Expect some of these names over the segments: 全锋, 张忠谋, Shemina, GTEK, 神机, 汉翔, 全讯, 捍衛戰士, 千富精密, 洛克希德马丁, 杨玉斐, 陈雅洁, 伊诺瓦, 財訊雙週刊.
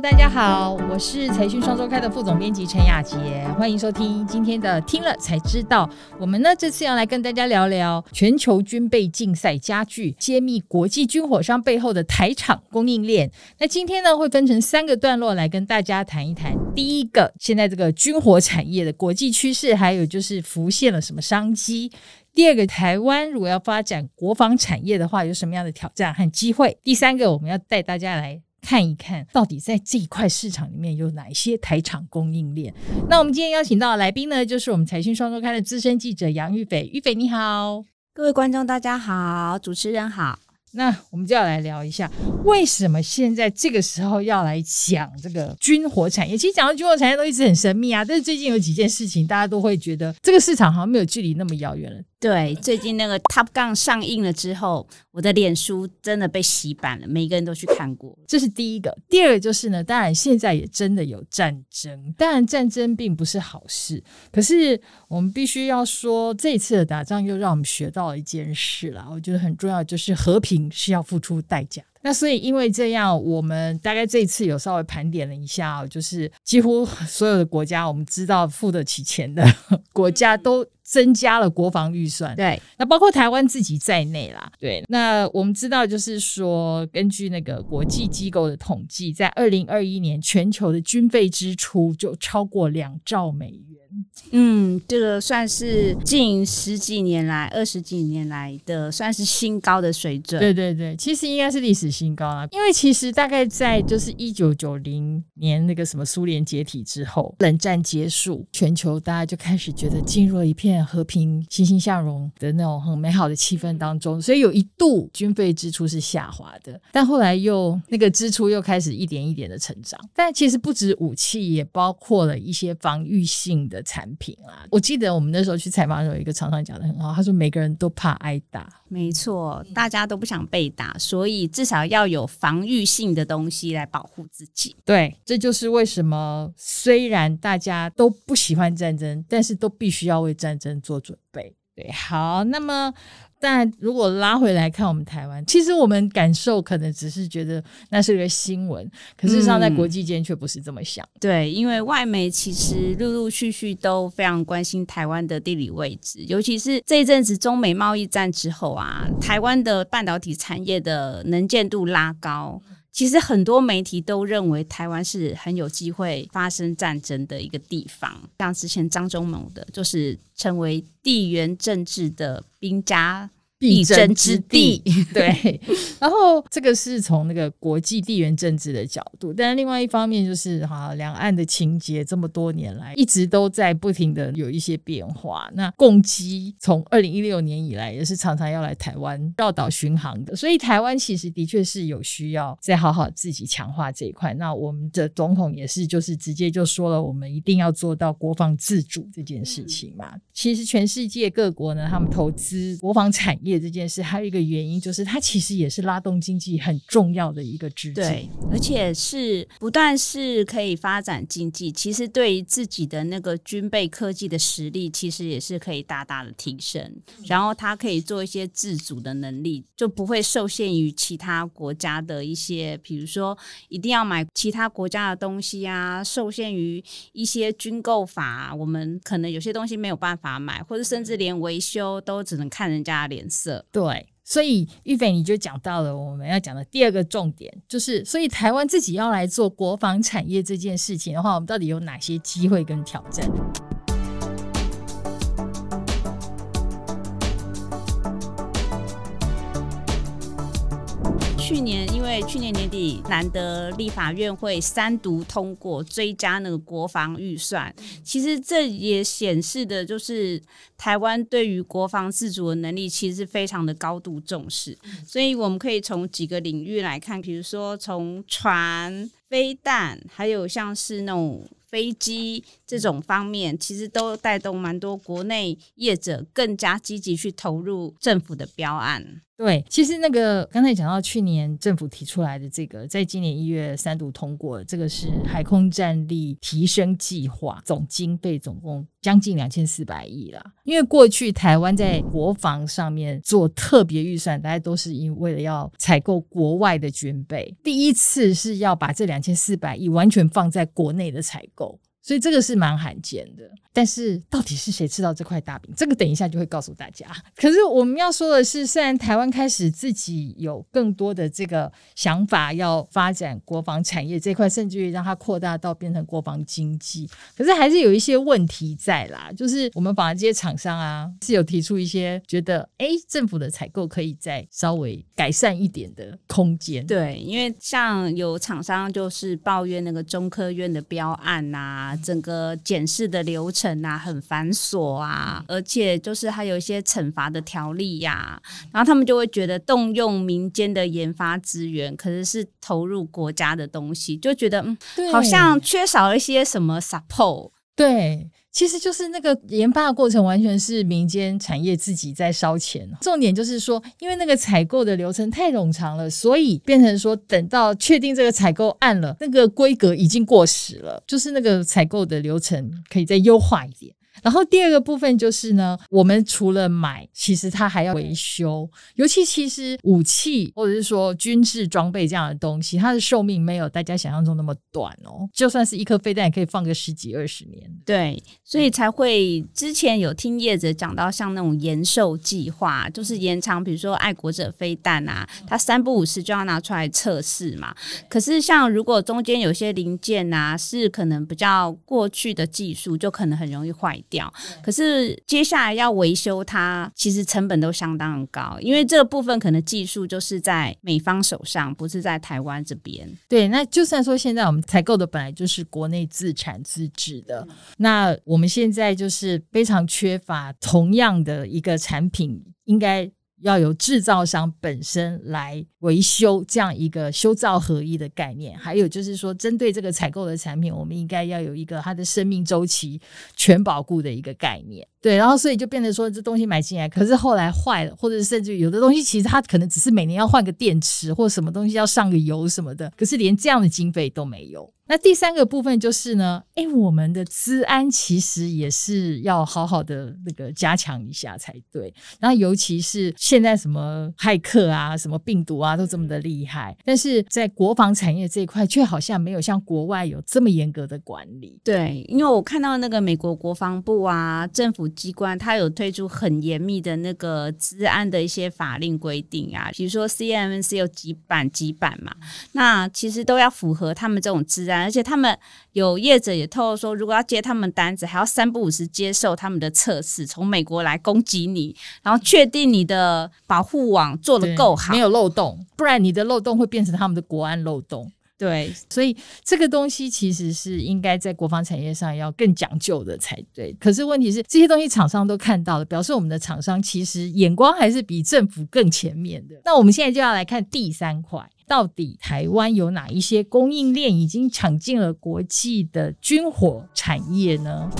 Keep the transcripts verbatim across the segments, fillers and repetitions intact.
Hello， 大家好，我是财讯双周刊的副总编辑陈雅洁，欢迎收听今天的《听了才知道》。我们呢这次要来跟大家聊聊全球军备竞赛加剧，揭秘国际军火商背后的台厂供应链。那今天呢会分成三个段落来跟大家谈一谈。第一个，现在这个军火产业的国际趋势，还有就是浮现了什么商机。第二个，台湾如果要发展国防产业的话，有什么样的挑战和机会？第三个，我们要带大家来看一看，到底在这一块市场里面有哪一些台厂供应链。那我们今天邀请到的来宾呢，就是我们财讯双周刊的资深记者杨玉斐。玉斐你好。各位观众大家好，主持人好。那我们就要来聊一下，为什么现在这个时候要来讲这个军火产业。其实讲到军火产业都一直很神秘啊，但是最近有几件事情大家都会觉得这个市场好像没有距离那么遥远了。对，最近那个 Top Gun 上映了之后，我的脸书真的被洗版了，每个人都去看过。这是第一个。第二个就是呢，当然现在也真的有战争，当然战争并不是好事，可是我们必须要说，这一次的打仗又让我们学到了一件事啦，我觉得很重要，就是和平是要付出代价的。那所以因为这样，我们大概这一次有稍微盘点了一下，就是几乎所有的国家，我们知道付得起钱的国家都增加了国防预算。对，那包括台湾自己在内啦。对，那我们知道就是说，根据那个国际机构的统计，在二零二一年全球的军费支出就超过两兆美元。嗯，这个算是近十几年来、二十几年来的算是新高的水准。对对对，其实应该是历史新高啦。因为其实大概在就是一九九零年那个什么苏联解体之后，冷战结束，全球大家就开始觉得进入了一片和平、欣欣向荣的那种很美好的气氛当中，所以有一度军费支出是下滑的，但后来又那个支出又开始一点一点的成长。但其实不止武器，也包括了一些防御性的产品啦。我记得我们那时候去采访的时候，有一个厂商讲得很好，他说每个人都怕挨打。没错，大家都不想被打，所以至少要有防御性的东西来保护自己。对，这就是为什么虽然大家都不喜欢战争，但是都必须要为战争做准备。对，好，那么但如果拉回来看我们台湾，其实我们感受可能只是觉得那是个新闻，可是上在国际间却不是这么想、嗯、对，因为外媒其实陆陆续续都非常关心台湾的地理位置，尤其是这一阵子中美贸易战之后啊，台湾的半导体产业的能见度拉高，其实很多媒体都认为台湾是很有机会发生战争的一个地方，像之前张忠谋的就是成为地缘政治的兵家必争之地。对，然后这个是从那个国际地缘政治的角度，但另外一方面就是哈，两岸的情节这么多年来一直都在不停的有一些变化。那共机从二零一六年以来也是常常要来台湾绕岛巡航的，所以台湾其实的确是有需要再好好自己强化这一块。那我们的总统也是就是直接就说了，我们一定要做到国防自主这件事情嘛。嗯、其实全世界各国呢，他们投资国防产业这件事还有一个原因，就是它其实也是拉动经济很重要的一个支柱。对，而且是不但是可以发展经济，其实对于自己的那个军备科技的实力其实也是可以大大的提升，然后它可以做一些自主的能力，就不会受限于其他国家的一些，比如说一定要买其他国家的东西啊，受限于一些军购法、啊、我们可能有些东西没有办法买，或者甚至连维修都只能看人家的脸。对，所以玉斐你就讲到了我们要讲的第二个重点，就是所以台湾自己要来做国防产业这件事情的话，我们到底有哪些机会跟挑战。去年因为去年年底难得立法院会三读通过追加那个国防预算，其实这也显示的就是台湾对于国防自主的能力其实非常的高度重视，所以我们可以从几个领域来看，比如说从船、飞弹，还有像是那种飞机这种方面，其实都带动蛮多国内业者更加积极去投入政府的标案。对，其实那个刚才讲到去年政府提出来的这个在今年一月三读通过，这个是海空战力提升计划，总经费总共将近两千四百亿啦。因为过去台湾在国防上面做特别预算，大家都是因为了要采购国外的军备，第一次是要把这两千四百亿完全放在国内的采购，所以这个是蛮罕见的。但是到底是谁吃到这块大饼，这个等一下就会告诉大家。可是我们要说的是，虽然台湾开始自己有更多的这个想法要发展国防产业这块，甚至于让它扩大到变成国防经济，可是还是有一些问题在啦。就是我们把这些厂商啊是有提出一些觉得哎，政府的采购可以再稍微改善一点的空间。对，因为像有厂商就是抱怨那个中科院的标案啊，整个检视的流程啊很繁琐啊，而且就是还有一些惩罚的条例啊，然后他们就会觉得动用民间的研发资源可是是投入国家的东西，就觉得嗯，好像缺少一些什么 support。 对，其实就是那个研发的过程完全是民间产业自己在烧钱。重点就是说，因为那个采购的流程太冗长了，所以变成说等到确定这个采购案了，那个规格已经过时了，就是那个采购的流程可以再优化一点。然后第二个部分就是呢，我们除了买，其实它还要维修，尤其其实武器或者是说军事装备这样的东西，它的寿命没有大家想象中那么短哦，就算是一颗飞弹也可以放个十几二十年。对，所以才会之前有听业者讲到像那种延寿计划，就是延长比如说爱国者飞弹啊，它三不五时就要拿出来测试嘛。可是像如果中间有些零件啊是可能比较过去的技术，就可能很容易坏掉，可是接下来要维修它其实成本都相当高，因为这个部分可能技术就是在美方手上，不是在台湾这边。对，那就算说现在我们采购的本来就是国内自产自制的、嗯、那我们现在就是非常缺乏同样的一个产品，应该要由制造商本身来维修，这样一个修造合一的概念。还有就是说，针对这个采购的产品，我们应该要有一个它的生命周期全保固的一个概念。对，然后所以就变成说这东西买进来，可是后来坏了，或者甚至有的东西其实它可能只是每年要换个电池，或什么东西要上个油什么的，可是连这样的经费都没有。那第三个部分就是呢，哎，我们的资安其实也是要好好的那个加强一下才对。然后尤其是现在什么骇客啊、什么病毒啊都这么的厉害，但是在国防产业这一块却好像没有像国外有这么严格的管理。对，因为我看到那个美国国防部啊、政府机关，它有推出很严密的那个资安的一些法令规定啊，比如说 C M C 有几版几版嘛，那其实都要符合他们这种资安。而且他们有业者也透露说，如果要接他们单子，还要三不五时接受他们的测试，从美国来攻击你，然后确定你的保护网做得够好，没有漏洞，不然你的漏洞会变成他们的国安漏洞。对，所以这个东西其实是应该在国防产业上要更讲究的才对。可是问题是，这些东西厂商都看到了，表示我们的厂商其实眼光还是比政府更前面的。那我们现在就要来看第三块，到底台湾有哪一些供应链已经抢进了国际的军火产业呢？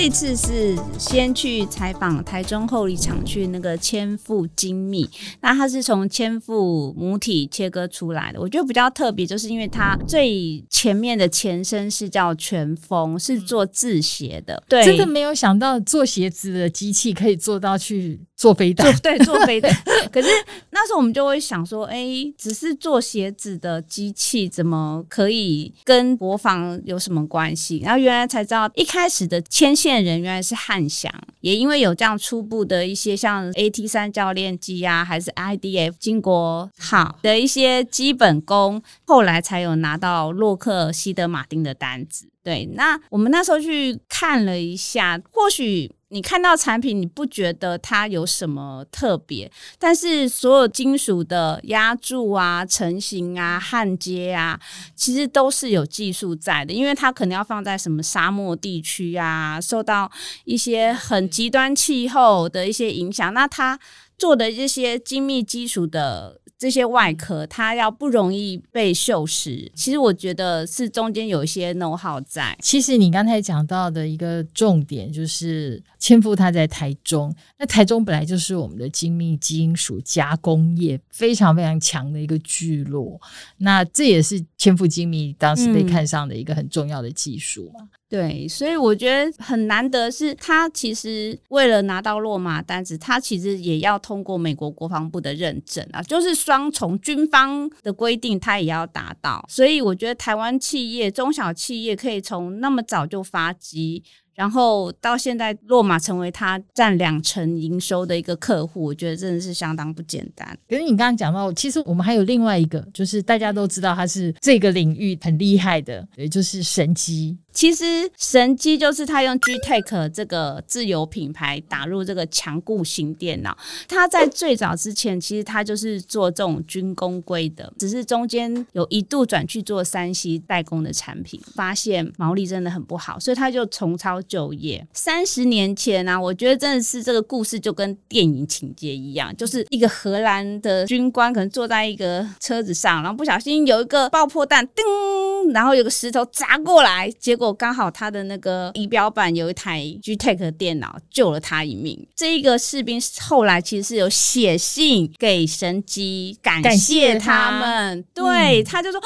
这次是先去采访台中后里厂区那个千富精密，那它是从千富母体切割出来的。我觉得比较特别，就是因为它最前面的前身是叫全锋，是做制鞋的。对，真的没有想到做鞋子的机器可以做到去做飞弹。对，做飞弹。可是那时候我们就会想说，哎，只是做鞋子的机器怎么可以跟国防有什么关系？然后原来才知道，一开始的牵线现人原来是汉翔，也因为有这样初步的一些像 A T 三 教练机啊，还是 I D F 经国号的一些基本功，后来才有拿到洛克希德马丁的单子。对，那我们那时候去看了一下，或许你看到产品你不觉得它有什么特别，但是所有金属的压铸啊、成型啊、焊接啊，其实都是有技术在的，因为它可能要放在什么沙漠地区啊，受到一些很极端气候的一些影响，那它做的这些精密基础的这些外壳它要不容易被锈蚀，其实我觉得是中间有一些 know how 在。其实你刚才讲到的一个重点就是千富他在台中，那台中本来就是我们的精密金属加工业非常非常强的一个聚落，那这也是千富精密当时被看上的一个很重要的技术嘛。嗯对，所以我觉得很难得是他其实为了拿到落马单子，他其实也要通过美国国防部的认证啊，就是双重军方的规定他也要达到，所以我觉得台湾企业中小企业可以从那么早就发迹，然后到现在落马成为他占两成营收的一个客户，我觉得真的是相当不简单。可是你刚刚讲到，其实我们还有另外一个，就是大家都知道他是这个领域很厉害的，也就是神机。其实神机就是他用 G T E K 这个自有品牌打入这个强固型电脑，他在最早之前其实他就是做这种军工规的，只是中间有一度转去做 三 C 代工的产品，发现毛利真的很不好，所以他就重操就业。三十年前啊，我觉得真的是这个故事就跟电影情节一样，就是一个荷兰的军官可能坐在一个车子上，然后不小心有一个爆破弹叮，然后有个石头砸过来，结果刚好他的那个仪表板有一台 G T E K 电脑，救了他一命。这一个士兵后来其实是有写信给神机感谢他们，他对、嗯、他就说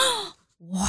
哇，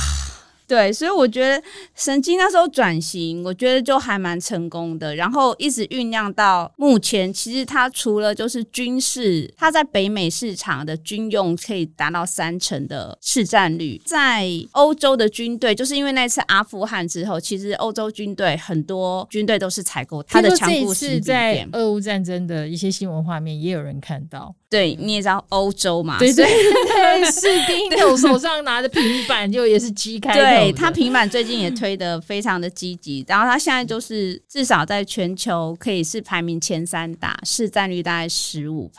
对，所以我觉得神经那时候转型我觉得就还蛮成功的，然后一直酝酿到目前。其实它除了就是军事，它在北美市场的军用可以达到三成的市占率，在欧洲的军队，就是因为那次阿富汗之后，其实欧洲军队很多军队都是采购它的强固型笔电。这一次在俄乌战争的一些新闻画面也有人看到，对，你也知道欧洲嘛，对对对，士兵有手上拿着平板就也是 G 开头的。对，他平板最近也推得非常的积极，然后他现在就是至少在全球可以是排名前三大，市占率大概 百分之十五。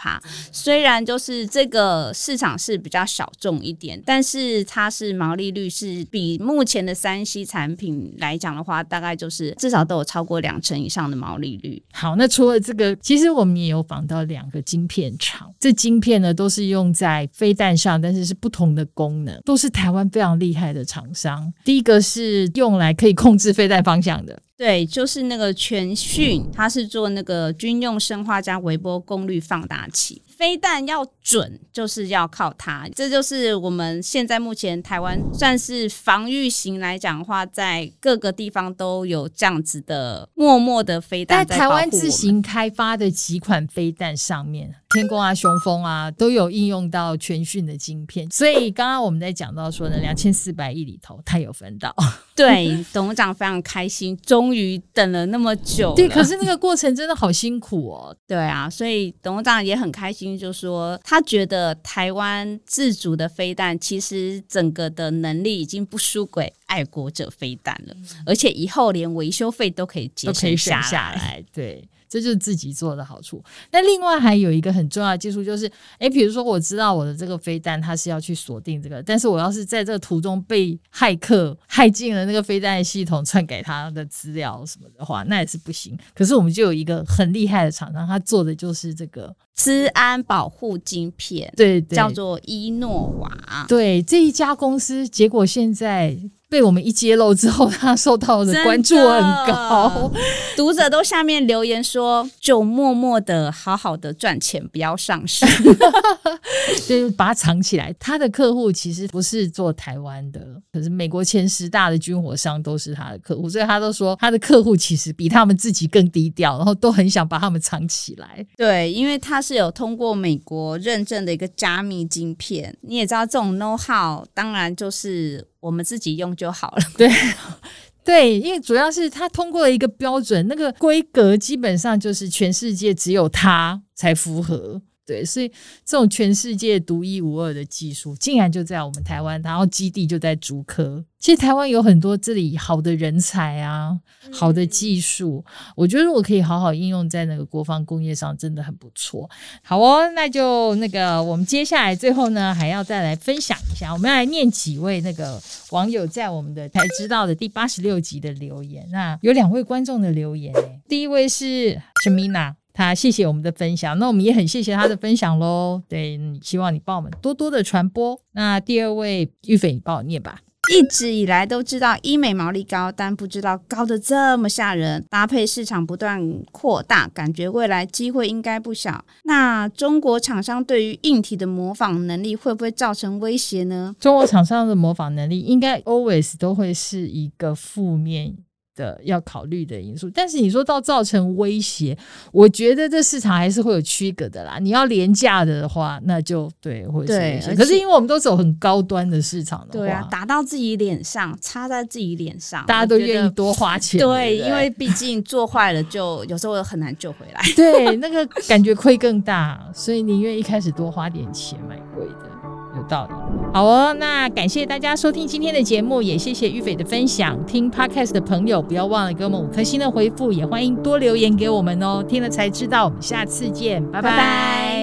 虽然就是这个市场是比较小众一点，但是它是毛利率是比目前的 三 C 产品来讲的话，大概就是至少都有超过两成以上的毛利率。好，那除了这个，其实我们也有访到两个晶片厂，这晶片呢都是用在飞弹上，但是是不同的功能，都是台湾非常厉害的厂商。第一个是用来可以控制飞弹方向的，对，就是那个全讯，它是做那个军用生化加微波功率放大器。飞弹要准就是要靠它，这就是我们现在目前台湾算是防御型来讲的话，在各个地方都有这样子的默默的飞弹在保护我们。在台湾自行开发的几款飞弹上面，天弓啊、雄风啊，都有应用到全讯的晶片。所以刚刚我们在讲到说呢，两千四百亿里头它有分到。对，董事长非常开心，终于等了那么久了。对，可是那个过程真的好辛苦哦。对啊，所以董事长也很开心，就说他觉得台湾自主的飞弹其实整个的能力已经不输给爱国者飞弹了，而且以后连维修费都可以节省下 来, 下来。对，这就是自己做的好处。那另外还有一个很重要的技术就是，诶，比如说我知道我的这个飞弹它是要去锁定这个，但是我要是在这个途中被骇客骇进了那个飞弹的系统，篡改它的资料什么的话，那也是不行。可是我们就有一个很厉害的厂商，他做的就是这个资安保护晶片，对对，叫做伊诺瓦。对，这一家公司，结果现在被我们一揭露之后，他受到的关注很高，读者都下面留言说就默默的好好的赚钱，不要上市就是把它藏起来。他的客户其实不是做台湾的，可是美国前十大的军火商都是他的客户，所以他都说他的客户其实比他们自己更低调，然后都很想把他们藏起来。对，因为他是有通过美国认证的一个加密晶片，你也知道这种 know how 当然就是我们自己用就好了。对对，因为主要是它通过了一个标准，那个规格基本上就是全世界只有它才符合。对，所以这种全世界独一无二的技术竟然就在我们台湾，然后基地就在竹科。其实台湾有很多这里好的人才啊，好的技术，嗯，我觉得如果可以好好应用在那个国防工业上，真的很不错。好哦，那就那个我们接下来最后呢，还要再来分享一下，我们要来念几位那个网友在我们的才知道的第八十六集的留言。那有两位观众的留言，欸，第一位是 Shemina，他谢谢我们的分享，那我们也很谢谢他的分享咯。对，希望你帮我们多多的传播。那第二位玉斐，你帮我念吧。一直以来都知道医美毛利高，但不知道高的这么吓人，搭配市场不断扩大，感觉未来机会应该不小。那中国厂商对于硬体的模仿能力会不会造成威胁呢？中国厂商的模仿能力应该 always 都会是一个负面的要考虑的因素，但是你说到造成威胁，我觉得这市场还是会有区隔的啦。你要廉价的话，那就对会是威胁，可是因为我们都走很高端的市场的话，对啊，打到自己脸上，插在自己脸上，大家都愿意多花钱。 对, 对，因为毕竟做坏了就有时候很难救回来对，那个感觉亏更大，所以你愿意一开始多花点钱买贵的，有道理。好哦，那感谢大家收听今天的节目，也谢谢玉斐的分享。听 podcast 的朋友不要忘了给我们五颗星的回复，也欢迎多留言给我们哦，听了才知道。我们下次见，拜拜。拜拜。